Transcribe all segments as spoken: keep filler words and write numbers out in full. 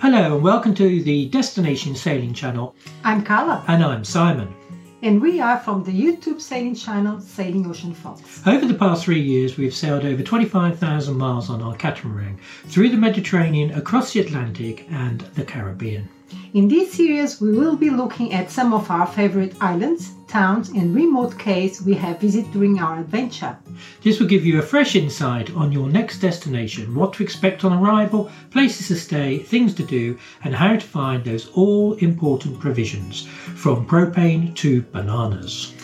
Hello and welcome to the Destination Sailing Channel. I'm Carla. And I'm Simon. And we are from the YouTube sailing channel, Sailing Ocean Fox. Over the past three years, we've sailed over twenty-five thousand miles on our catamaran, through the Mediterranean, across the Atlantic and the Caribbean. In this series, we will be looking at some of our favourite islands, towns and remote caves we have visited during our adventure. This will give you a fresh insight on your next destination, what to expect on arrival, places to stay, things to do and how to find those all-important provisions, from propane to bananas.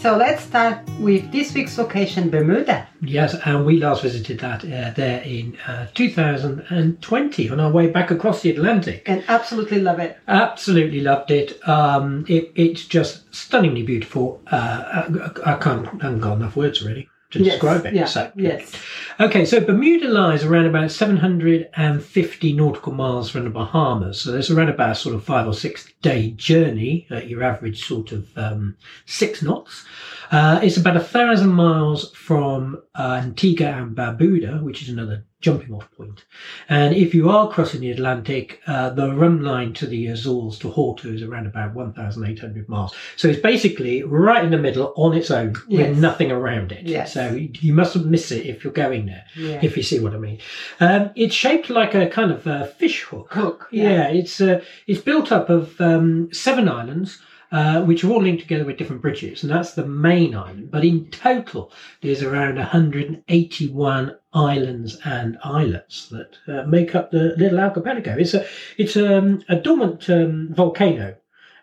So let's start with this week's location, Bermuda. Yes, and we last visited that uh, there in uh, two thousand twenty on our way back across the Atlantic. And absolutely love it. Absolutely loved it. Um, it it's just stunningly beautiful. Uh, I, I can't, I haven't got enough words really to yes, describe it. Yeah, so, yes. Okay, so Bermuda lies around about seven hundred fifty nautical miles from the Bahamas. So there's around about a sort of five or six day journey at your average sort of um, six knots. Uh, it's about a thousand miles from uh, Antigua and Barbuda, which is another jumping off point. And if you are crossing the Atlantic, uh, the run line to the Azores to Horta is around about one thousand eight hundred miles. So it's basically right in the middle on its own yes. with nothing around it. Yes. So you mustn't miss it if you're going there, yeah. if you see what I mean. Um, it's shaped like a kind of a fish hook. Hook. Yeah. yeah it's uh, it's built up of um, seven islands. Uh, which are all linked together with different bridges, and that's the main island. But in total, there's around one hundred eighty-one islands and islets that uh, make up the little archipelago. It's a it's um, a dormant um, volcano,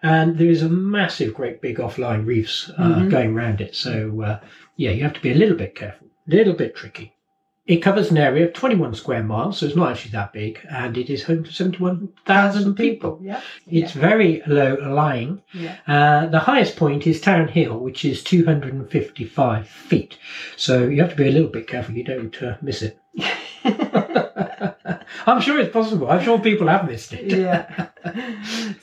and there is a massive, great big offline reefs uh, mm-hmm. going around it. So uh, yeah, you have to be a little bit careful, a little bit tricky. It covers an area of twenty-one square miles, so it's not actually that big, and it is home to seventy-one thousand people. Yeah. It's yeah. very low-lying. Yeah. Uh, the highest point is Tarn Hill, which is two hundred fifty-five feet. So you have to be a little bit careful you don't uh, miss it. I'm sure it's possible. I'm sure people have missed it. Yeah.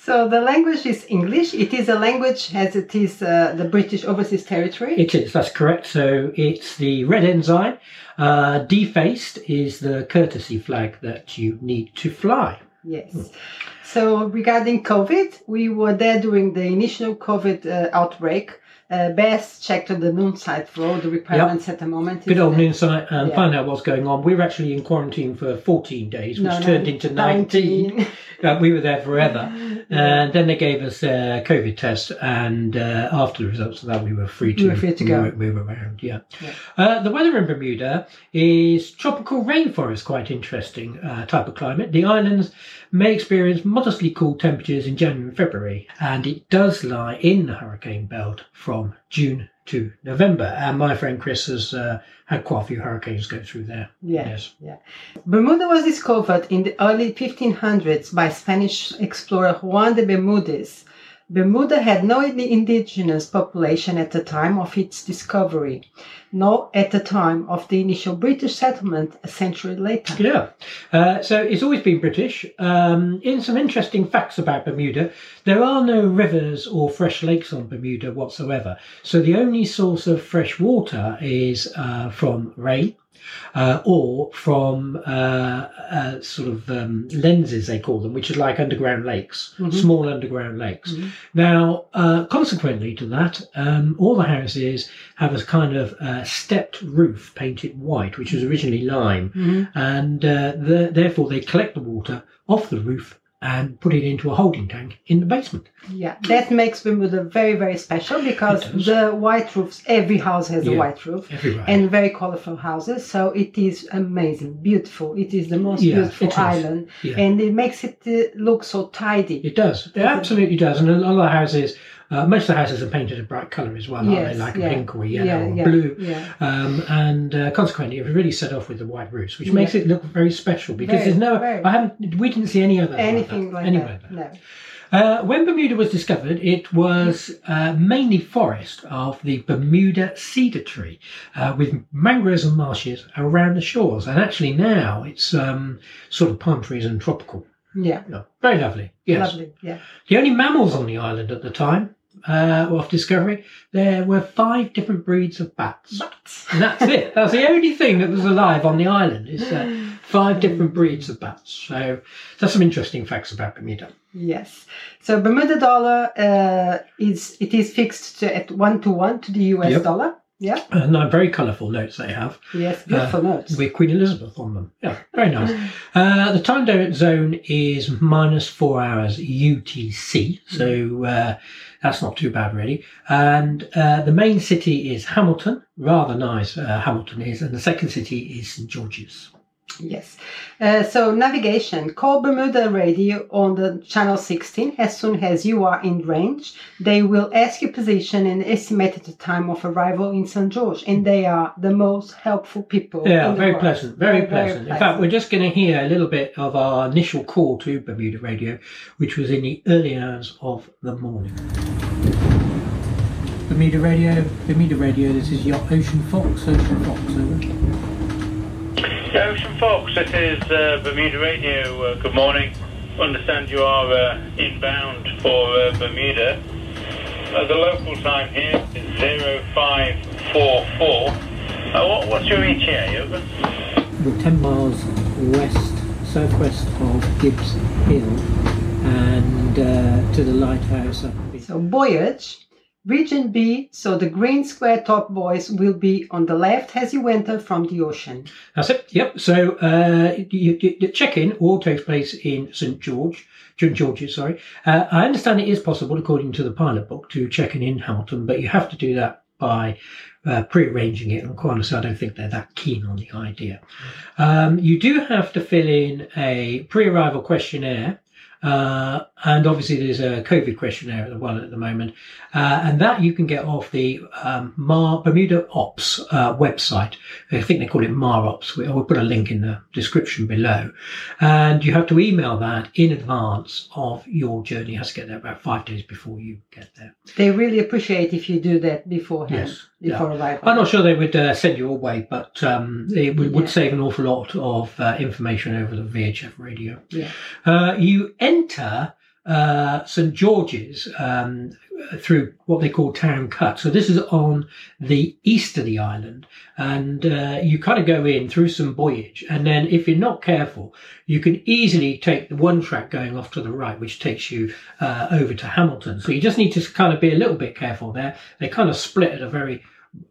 So the language is English. It is a language as it is uh, the British Overseas Territory. It is. That's correct. So it's the red ensign. Uh, defaced is the courtesy flag that you need to fly. Yes. Hmm. So regarding COVID, we were there during the initial COVID uh, outbreak. Uh, best checked on the Noonsite for all the requirements yep. at the moment. Good old Noonsite and yeah. find out what's going on. We were actually in quarantine for fourteen days, which no, turned no, into nineteen. nineteen. uh, we were there forever. Yeah. And then they gave us a COVID test, and uh, after the results of that, we were free to, we were free to move, go. move around. Yeah. yeah. Uh, the weather in Bermuda is tropical rainforest, quite interesting uh, type of climate. The islands may experience modestly cool temperatures in January and February, and it does lie in the hurricane belt from From June to November, and my friend Chris has uh, had quite a few hurricanes go through there. Yeah, yes, yeah. Bermuda was discovered in the early fifteen hundreds by Spanish explorer Juan de Bermudes. Bermuda had no indigenous population at the time of its discovery, nor at the time of the initial British settlement a century later. Yeah, uh, so it's always been British. Um, in some interesting facts about Bermuda, there are no rivers or fresh lakes on Bermuda whatsoever. So the only source of fresh water is uh, from rain. Uh, or from uh, uh, sort of um, lenses, they call them, which are like underground lakes, mm-hmm. small underground lakes. Mm-hmm. Now, uh, consequently to that, um, all the houses have a kind of uh, stepped roof painted white, which was originally lime, mm-hmm. and uh, the, therefore they collect the water off the roof and put it into a holding tank in the basement. Yeah, that makes Bermuda very, very special because the white roofs, every house has yeah, a white roof everywhere. And very colourful houses. So it is amazing, beautiful. It is the most yeah, beautiful island yeah. and it makes it uh, look so tidy. It does. It absolutely does. And a lot of houses... Uh, most of the houses are painted a bright colour as well, yes, aren't they? Like yeah. a pink or yellow yeah, or yeah, blue. Yeah. Um, and uh, consequently, it was really set off with the white roofs, which yeah. makes it look very special because very, there's no, very. I haven't, we didn't see any other. Anything like that. Like that. No. Uh, when Bermuda was discovered, it was uh, mainly forest of the Bermuda cedar tree, uh, with mangroves and marshes around the shores. And actually now it's um, sort of palm trees and tropical. Yeah. No, very lovely. Yes. Lovely, yeah. The only mammals on the island at the time uh, of discovery, there were five different breeds of bats. Bats. And that's it. That's the only thing that was alive on the island is uh, five different breeds of bats. So there's some interesting facts about Bermuda. Yes. So Bermuda dollar, uh, is it is fixed to, at one to one to the U S yep. dollar. Yeah. And uh, no, very colourful notes they have. Yes, beautiful uh, notes. With Queen Elizabeth on them. Yeah, very nice. uh, the time zone is minus four hours U T C, so uh, that's not too bad really. And uh, the main city is Hamilton, rather nice uh, Hamilton is, and the second city is Saint George's. Yes. Uh, so navigation. Call Bermuda Radio on the channel sixteen as soon as you are in range. They will ask your position and estimate the time of arrival in Saint George. And they are the most helpful people. Yeah, very pleasant, very, very pleasant. Very pleasant. In fact, we're just going to hear a little bit of our initial call to Bermuda Radio, which was in the early hours of the morning. Bermuda Radio, Bermuda Radio, this is your Ocean Fox, Ocean Fox, over. Ocean Fox, this is uh, Bermuda Radio. Uh, good morning. Understand you are uh, inbound for uh, Bermuda. Uh, the local time here is zero five four four. Uh, what, what's your E T A, over? We're ten miles west, southwest of Gibbs Hill, and uh, to the lighthouse up here. So, voyage. Region B, so the green square top buoys will be on the left as you enter from the ocean. That's it, yep. So uh, the check-in all takes place in Saint George, Saint George's, sorry. Uh, I understand it is possible, according to the pilot book, to check-in in Hamilton, but you have to do that by uh, pre-arranging it. And quite honestly, I don't think they're that keen on the idea. Um, you do have to fill in a pre-arrival questionnaire. Uh, and obviously there's a COVID questionnaire at the one at the moment, uh, and that you can get off the um, Mar Bermuda Ops uh, website. I think they call it Mar Ops. We, we'll put a link in the description below, and you have to email that in advance of your journey. You have to get there about five days before you get there. They really appreciate if you do that beforehand. Yes. Before yeah. arrival. I'm not sure they would uh, send you away, but um, it would, yeah. would save an awful lot of uh, information over the V H F radio. Yeah. Uh, you enter uh, Saint George's um, through what they call Town Cut. So this is on the east of the island, and uh, you kind of go in through some buoyage, and then if you're not careful, you can easily take the one track going off to the right, which takes you uh, over to Hamilton. So you just need to kind of be a little bit careful there. They kind of split at a very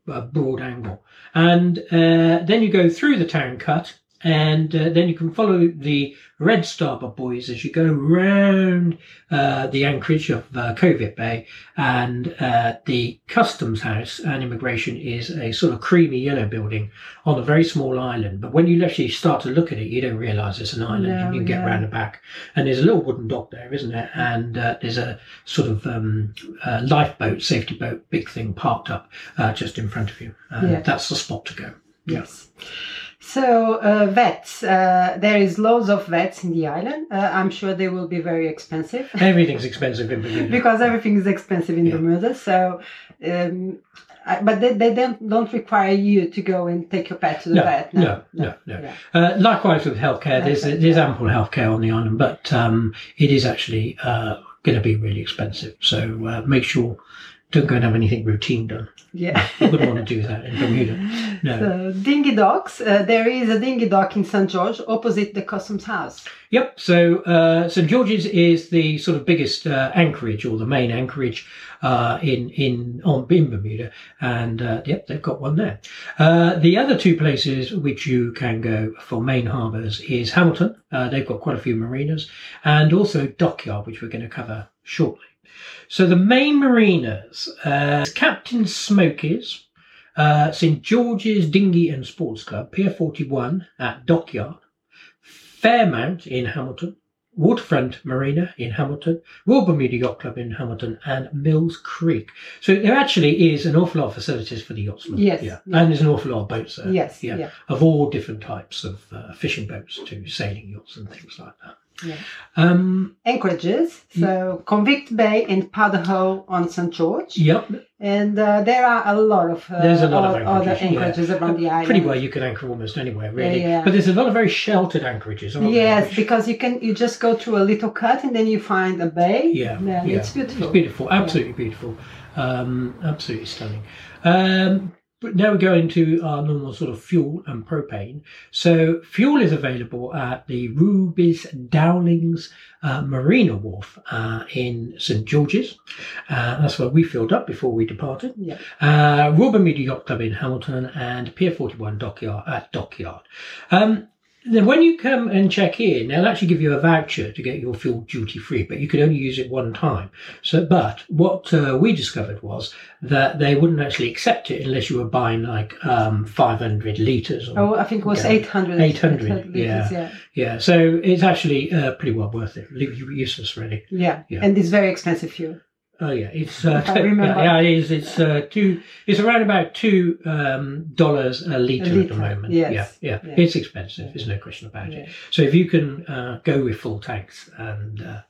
uh, broad angle, and uh, then you go through the Town Cut, and uh, then you can follow the red starboard buoys as you go round uh, the anchorage of uh, Covert Bay, and uh, the customs house and immigration is a sort of creamy yellow building on a very small island. But when you actually start to look at it, you don't realise it's an island. No, you can get no. round the back, and there's a little wooden dock there, isn't there? And uh, there's a sort of um, uh, lifeboat, safety boat, big thing parked up uh, just in front of you. Um, yeah. That's the spot to go. Yes. Yeah. So uh, vets, uh, there is loads of vets in the island. Uh, I'm sure they will be very expensive. Everything's expensive in Bermuda. Because everything is expensive in yeah. Bermuda. So, um, I, but they, they don't, don't require you to go and take your pet to the no, vet. No, no, no. no, no. no. Uh, likewise with healthcare, there's, there's ample healthcare on the island, but um, it is actually uh, going to be really expensive. So uh, make sure... Don't go and have anything routine done. Yeah. I wouldn't want to do that in Bermuda. No. So, dinghy docks. Uh, there is a dinghy dock in Saint George opposite the customs house. Yep. So uh, Saint George's is the sort of biggest uh, anchorage, or the main anchorage uh, in, in, on, in Bermuda. And uh, yep, they've got one there. Uh, the other two places which you can go for main harbours is Hamilton. Uh, they've got quite a few marinas, and also Dockyard, which we're going to cover shortly. So the main marinas, uh, Captain Smokey's, uh, Saint George's Dinghy and Sports Club, Pier forty-one at Dockyard, Fairmount in Hamilton, Waterfront Marina in Hamilton, Royal Bermuda Yacht Club in Hamilton, and Mills Creek. So there actually is an awful lot of facilities for the yachtsmen. Yes. Yeah. Yeah. And there's an awful lot of boats there. Yes. Yeah. yeah. Of all different types of uh, fishing boats to sailing yachts and things like that. Yeah. Um, Anchorages, so Convict Bay and Powder Hole on Saint George. Yep. And uh, there are a lot of uh, there's a lot all, of anchorages, other anchorages yeah. around the island. Pretty well, you can anchor almost anywhere, really. Yeah, yeah. But there's a lot of very sheltered anchorages. Aren't yes, there, which... because you can you just go through a little cut and then you find a bay. Yeah, yeah, yeah. It's beautiful. It's beautiful, absolutely yeah. beautiful, um, absolutely stunning. Um, But now we go into our normal sort of fuel and propane. So fuel is available at the Rubis Dowlings uh, Marina Wharf uh, in Saint George's. Uh, that's where we filled up before we departed. Yeah. Uh, Royal Bermuda Yacht Club in Hamilton and Pier forty-one Dockyard at Dockyard. Um, Then when you come and check in, they'll actually give you a voucher to get your fuel duty free, but you can only use it one time. So, but what uh, we discovered was that they wouldn't actually accept it unless you were buying like um, five hundred litres. Or, oh, I think it was you know, eight hundred. eight hundred, eight hundred yeah. litres, yeah. Yeah, so it's actually uh, pretty well worth it. Useless, really. Yeah. yeah, and it's very expensive fuel. Oh yeah, it's uh, I remember. Yeah, it is. It's uh, two. It's around about two um, dollars a litre at the moment. Yes. Yeah, yeah, yeah. It's expensive. Yeah. There's no question about yeah. it. So if you can uh, go with full tanks and uh,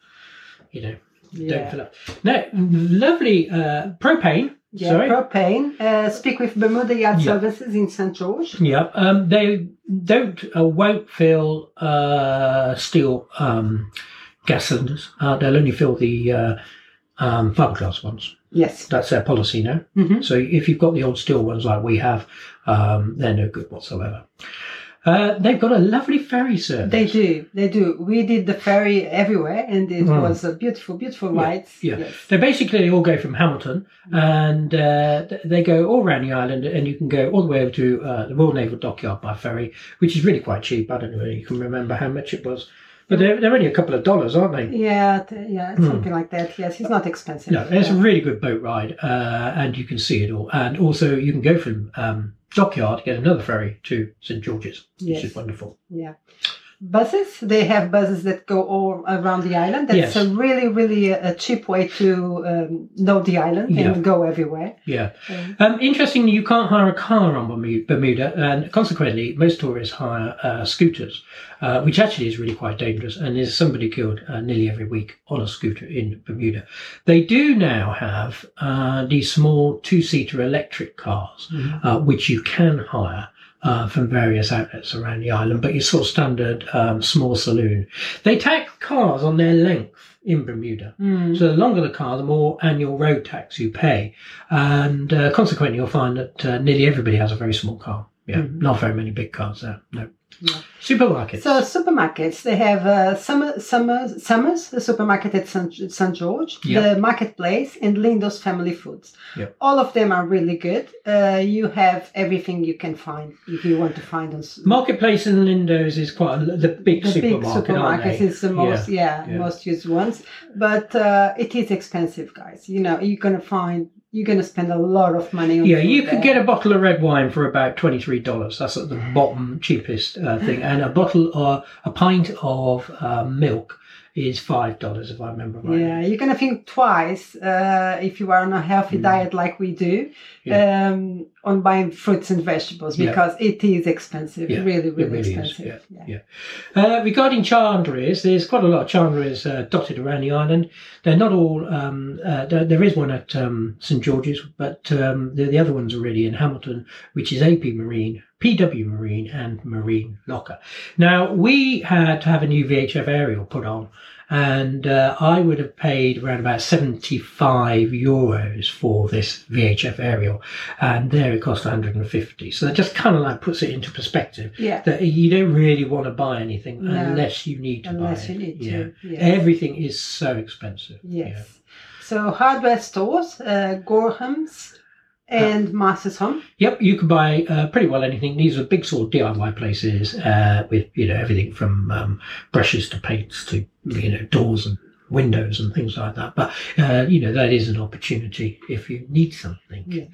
you know yeah. don't fill up. Now, lovely uh, propane. Yeah, Sorry? propane. Uh, speak with Bermuda Yacht yeah. Services in Saint George. Yeah, um, they don't uh, won't fill uh, steel um, gas cylinders. Uh, they'll only fill the uh, Um, fiberglass ones. Yes. That's their policy now. Mm-hmm. So if you've got the old steel ones like we have, um, they're no good whatsoever. Uh, they've got a lovely ferry service. They do. They do. We did the ferry everywhere and it mm. was a beautiful, beautiful ride. Yeah. yeah. Yes. So basically they all go from Hamilton and uh, they go all around the island and you can go all the way over to uh, the Royal Naval Dockyard by ferry, which is really quite cheap. I don't know whether you can remember how much it was. But they're, they're only a couple of dollars, aren't they? Yeah, yeah, something mm. like that. Yes, it's not expensive. No, it's yeah. a really good boat ride, uh, and you can see it all. And also, you can go from um, Dockyard, get another ferry to Saint George's, yes. which is wonderful. Yeah. Buses, they have buses that go all around the island. That's yes. a really, really a cheap way to um, know the island yeah. and go everywhere. Yeah. Um, um, interestingly, you can't hire a car on Bermuda, and consequently, most tourists hire uh, scooters, uh, which actually is really quite dangerous, and there's somebody killed uh, nearly every week on a scooter in Bermuda. They do now have uh, these small two-seater electric cars, mm-hmm. uh, which you can hire. Uh, from various outlets around the island, but your sort of standard um, small saloon. They tax cars on their length in Bermuda. Mm. So the longer the car, the more annual road tax you pay. And uh, consequently, you'll find that uh, nearly everybody has a very small car. Yeah, mm-hmm. Not very many big cars there, no. Yeah. Supermarkets. So supermarkets, they have uh, summer, summer, Summers, the supermarket at Saint George, yeah. the Marketplace and Lindo's Family Foods. Yeah. All of them are really good. Uh, you have everything you can find if you want to find on Marketplace and Lindo's is quite a, the big the supermarket. Big supermarkets is the most, yeah. Yeah, yeah, most used ones. But uh, it is expensive, guys. You know, you're gonna find. You're going to spend a lot of money on Yeah, you could get a bottle of red wine for about twenty-three dollars. That's at the bottom cheapest uh, thing. And a bottle or a pint of uh, milk is five dollars, if I remember right. Yeah, you're going to think twice uh, if you are on a healthy mm. diet like we do yeah. um, on buying fruits and vegetables because yeah. it is expensive, yeah. really, really, really expensive. Is. Yeah. Yeah. Yeah. Uh, regarding chandleries, there's quite a lot of chandleries uh, dotted around the island. They're not all, um, uh, there, there is one at um, Saint George's, but um, the, the other one's already in Hamilton, which is Hapi Marine, P W Marine and Marine Locker. Now, we had to have a new V H F aerial put on, and uh, I would have paid around about seventy-five euros for this V H F aerial, and there it cost one hundred fifty. So that just kind of like puts it into perspective. Yeah. That you don't really want to buy anything no. unless you need to unless buy it. Unless you need yeah. to. Yes. Everything is so expensive. Yes. Yeah. So hardware stores, uh, Gorham's, and Master's Home. Yep, you can buy uh, pretty well anything. These are big sort of D I Y places uh, with, you know, everything from um, brushes to paints to, you know, doors and windows and things like that. But, uh, you know, that is an opportunity if you need something. Yeah.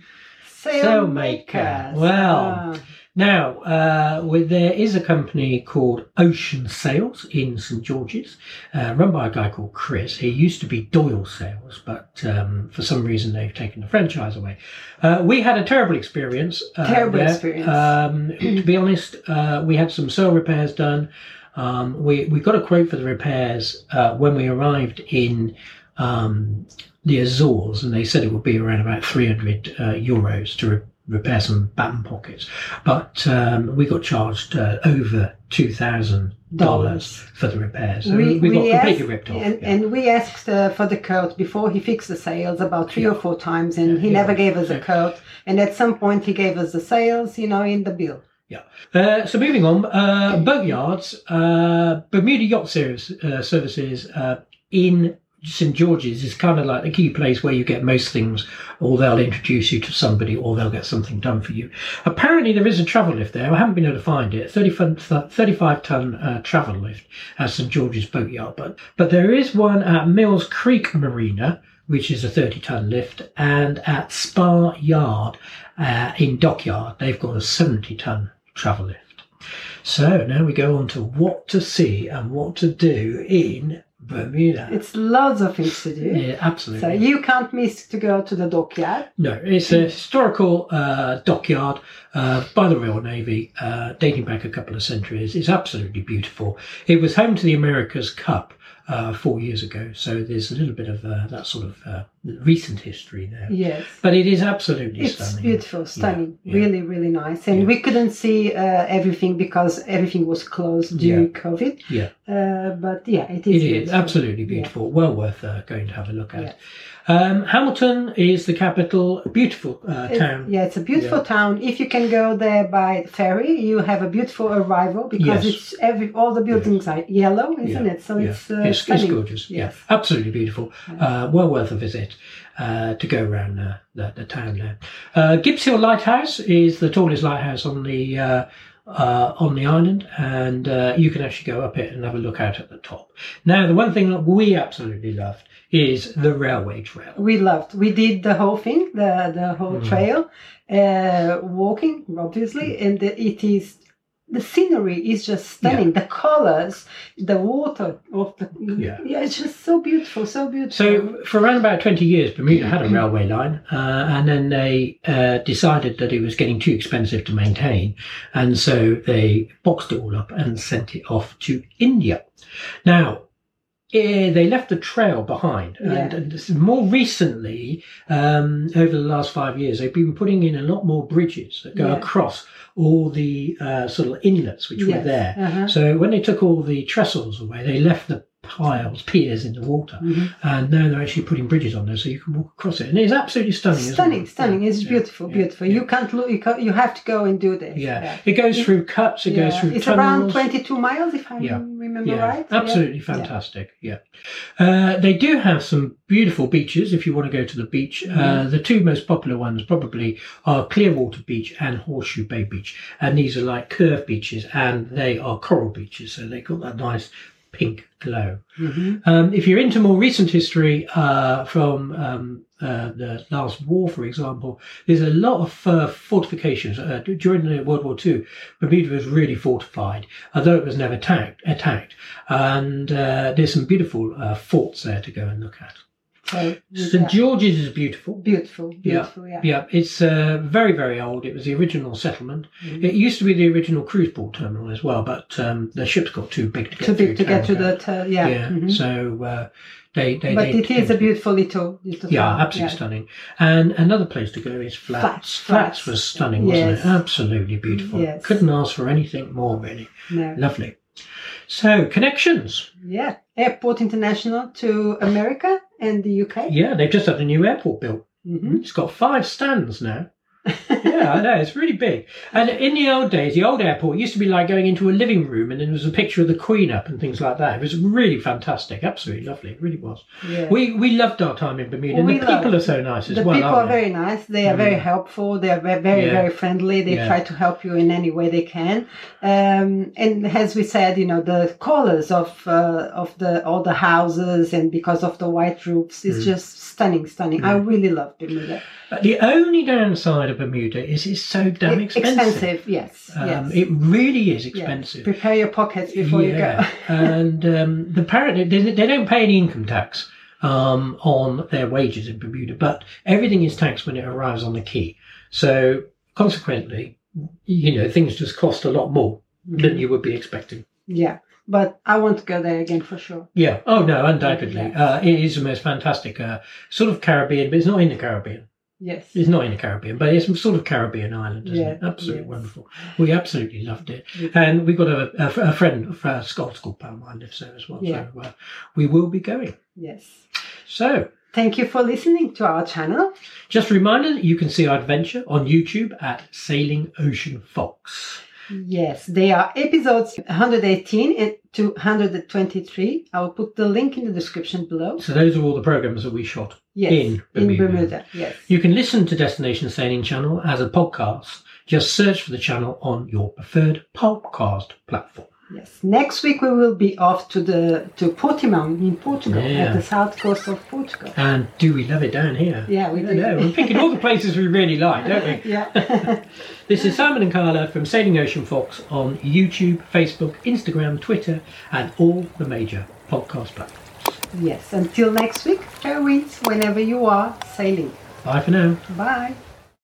Sailmaker. Well, oh. now, uh, with, there is a company called Ocean Sales in Saint George's, uh, run by a guy called Chris. He used to be Doyle Sales, but um, for some reason they've taken the franchise away. Uh, we had a terrible experience. Uh, terrible there. experience. Um, to be honest, uh, we had some sail repairs done. Um, we, we got a quote for the repairs uh, when we arrived in... Um, the Azores, and they said it would be around about three hundred uh, euros to re- repair some band pockets, but um, we got charged uh, over two thousand dollars for the repairs. So we, we, we got asked, completely ripped off. And, yeah. and we asked uh, for the quote before he fixed the sails about three yeah. or four times, and yeah, he yeah. never gave us a quote. And at some point, he gave us the sails, you know, in the bill. Yeah. Uh, so moving on, uh, boatyards, uh, Bermuda Yacht Service, uh, Services uh, in Saint George's is kind of like the key place where you get most things, or they'll introduce you to somebody, or they'll get something done for you. Apparently there is a travel lift there. I haven't been able to find it. thirty-five ton uh, travel lift at Saint George's Boatyard, but but there is one at Mills Creek Marina, which is a thirty ton lift, and at Spa Yard uh, in Dockyard they've got a seventy ton travel lift. So now we go on to what to see and what to do in Bermuda. It's loads of things to do. Yeah, absolutely. So you can't miss to go to the dockyard. No, it's a historical uh, dockyard uh, by the Royal Navy, uh, dating back a couple of centuries. It's absolutely beautiful. It was home to the America's Cup uh, four years ago, so there's a little bit of uh, that sort of uh, recent history there. Yes. But it is absolutely it's stunning. It's beautiful, stunning, yeah, yeah. really, really nice. And yeah. we couldn't see uh, everything because everything was closed due yeah. COVID. Yeah. Uh, but yeah, it is. It is absolutely beautiful. Yeah. Well worth uh, going to have a look at. Yeah. Um, Hamilton is the capital, beautiful uh, town. It, yeah, it's a beautiful yeah. town. If you can go there by ferry, you have a beautiful arrival because yes. it's every all the buildings yes. are yellow, isn't yeah. it? So yeah. it's, uh, it's it's gorgeous. Yes. Yeah, absolutely beautiful. Uh, well worth a visit. Uh, to go around uh, the, the town there. Uh, Gibbs Hill Lighthouse is the tallest lighthouse on the uh, uh, on the island, and uh, you can actually go up it and have a look out at the top. Now, the one thing that we absolutely loved is the railway trail. We loved. We did the whole thing, the the whole mm. trail, uh, walking obviously, mm. and the, it is. The scenery is just stunning. Yeah. The colours, the water of the yeah. yeah, it's just so beautiful, so beautiful. So for around about twenty years, Bermuda had a railway line, uh, and then they uh, decided that it was getting too expensive to maintain, and so they boxed it all up and sent it off to India. Now, they left the trail behind, yeah. and, and more recently, um, over the last five years, they've been putting in a lot more bridges that go yeah. across all the uh, sort of inlets which yes. were there. Uh-huh. So when they took all the trestles away, they left the piles, piers in the water, mm-hmm. and now they're actually putting bridges on there so you can walk across it, and it's absolutely stunning. Stunning, isn't it? stunning. Yeah. It's beautiful, yeah. beautiful. Yeah. You can't look. You, can't, you have to go and do this. Yeah, yeah. it goes it, through cuts. It yeah. goes through. It's tunnels. Around twenty-two miles, if I yeah. remember yeah. right. Absolutely yeah. fantastic. Yeah, yeah. Uh, they do have some beautiful beaches if you want to go to the beach. Mm-hmm. Uh, the two most popular ones probably are Clearwater Beach and Horseshoe Bay Beach, and these are like curved beaches, and they are coral beaches, so they got that nice pink glow. Mm-hmm. Um, if you're into more recent history uh, from um, uh, the last war, for example, there's a lot of uh, fortifications. Uh, during the World War Two, Bermuda was really fortified, although it was never attacked. attacked. And uh, there's some beautiful uh, forts there to go and look at. So, Saint George's is beautiful. Beautiful, beautiful, yeah. Yeah, yeah. It's uh, very, very old. It was the original settlement. Mm-hmm. It used to be the original cruise port terminal as well, but um, the ships got too big to get too big to get to the, ter- yeah. yeah. Mm-hmm. So uh, they, they, but they, it is they, a beautiful little, little yeah, town. Absolutely yeah. stunning. And another place to go is Flats. Flats, Flats. Flats was stunning, wasn't yes. it? Absolutely beautiful. Yes. Couldn't ask for anything more, really. No. Lovely. So, connections. Yeah, Airport International to America and the U K. Yeah, they've just had a new airport built. Mm-hmm. It's got five stands now. Yeah, I know, it's really big. And in the old days, the old airport used to be like going into a living room and then there was a picture of the Queen up and things like that. It was really fantastic, absolutely lovely, it really was. Yeah. We we loved our time in Bermuda, and we the people are so nice as the well. The people aren't are they? very nice, they are mm. very helpful, they are very, yeah. very friendly, they yeah. try to help you in any way they can. Um, and as we said, you know, the colours of uh, of the all the houses and because of the white roofs, it's mm. just stunning, stunning. Mm. I really love Bermuda. But the only downside of Bermuda is it's so damn expensive. Expensive, yes. Um, yes. It really is expensive. Yeah. Prepare your pockets before yeah. you go. And um, apparently they, they don't pay any income tax um, on their wages in Bermuda, but everything is taxed when it arrives on the quay. So consequently, you know, things just cost a lot more than you would be expecting. Yeah. But I want to go there again for sure. Yeah. Oh, no, undoubtedly. Yeah. Uh, it is the most fantastic uh, sort of Caribbean, but it's not in the Caribbean. Yes. It's not in the Caribbean, but it's sort of Caribbean island, isn't yeah. it? Absolutely yes. wonderful. We absolutely loved it. And we got a, a, a friend of uh, Scott's called Pam I lives there as well. Yeah. So uh, we will be going. Yes. So thank you for listening to our channel. Just a reminder that you can see our adventure on YouTube at Sailing Ocean Fox. Yes, they are episodes one hundred eighteen to one hundred twenty-three. I will put the link in the description below. So those are all the programs that we shot yes, in Bermuda. In Bermuda, yes. You can listen to Destination Sailing Channel as a podcast. Just search for the channel on your preferred podcast platform. Yes. Next week we will be off to the to Portimão in Portugal, yeah. at the south coast of Portugal. And do we love it down here? Yeah, we do. We're picking all the places we really like, don't we? Yeah. This is Simon and Carla from Sailing Ocean Fox on YouTube, Facebook, Instagram, Twitter, and all the major podcast platforms. Yes. Until next week, fair winds whenever you are sailing. Bye for now. Bye.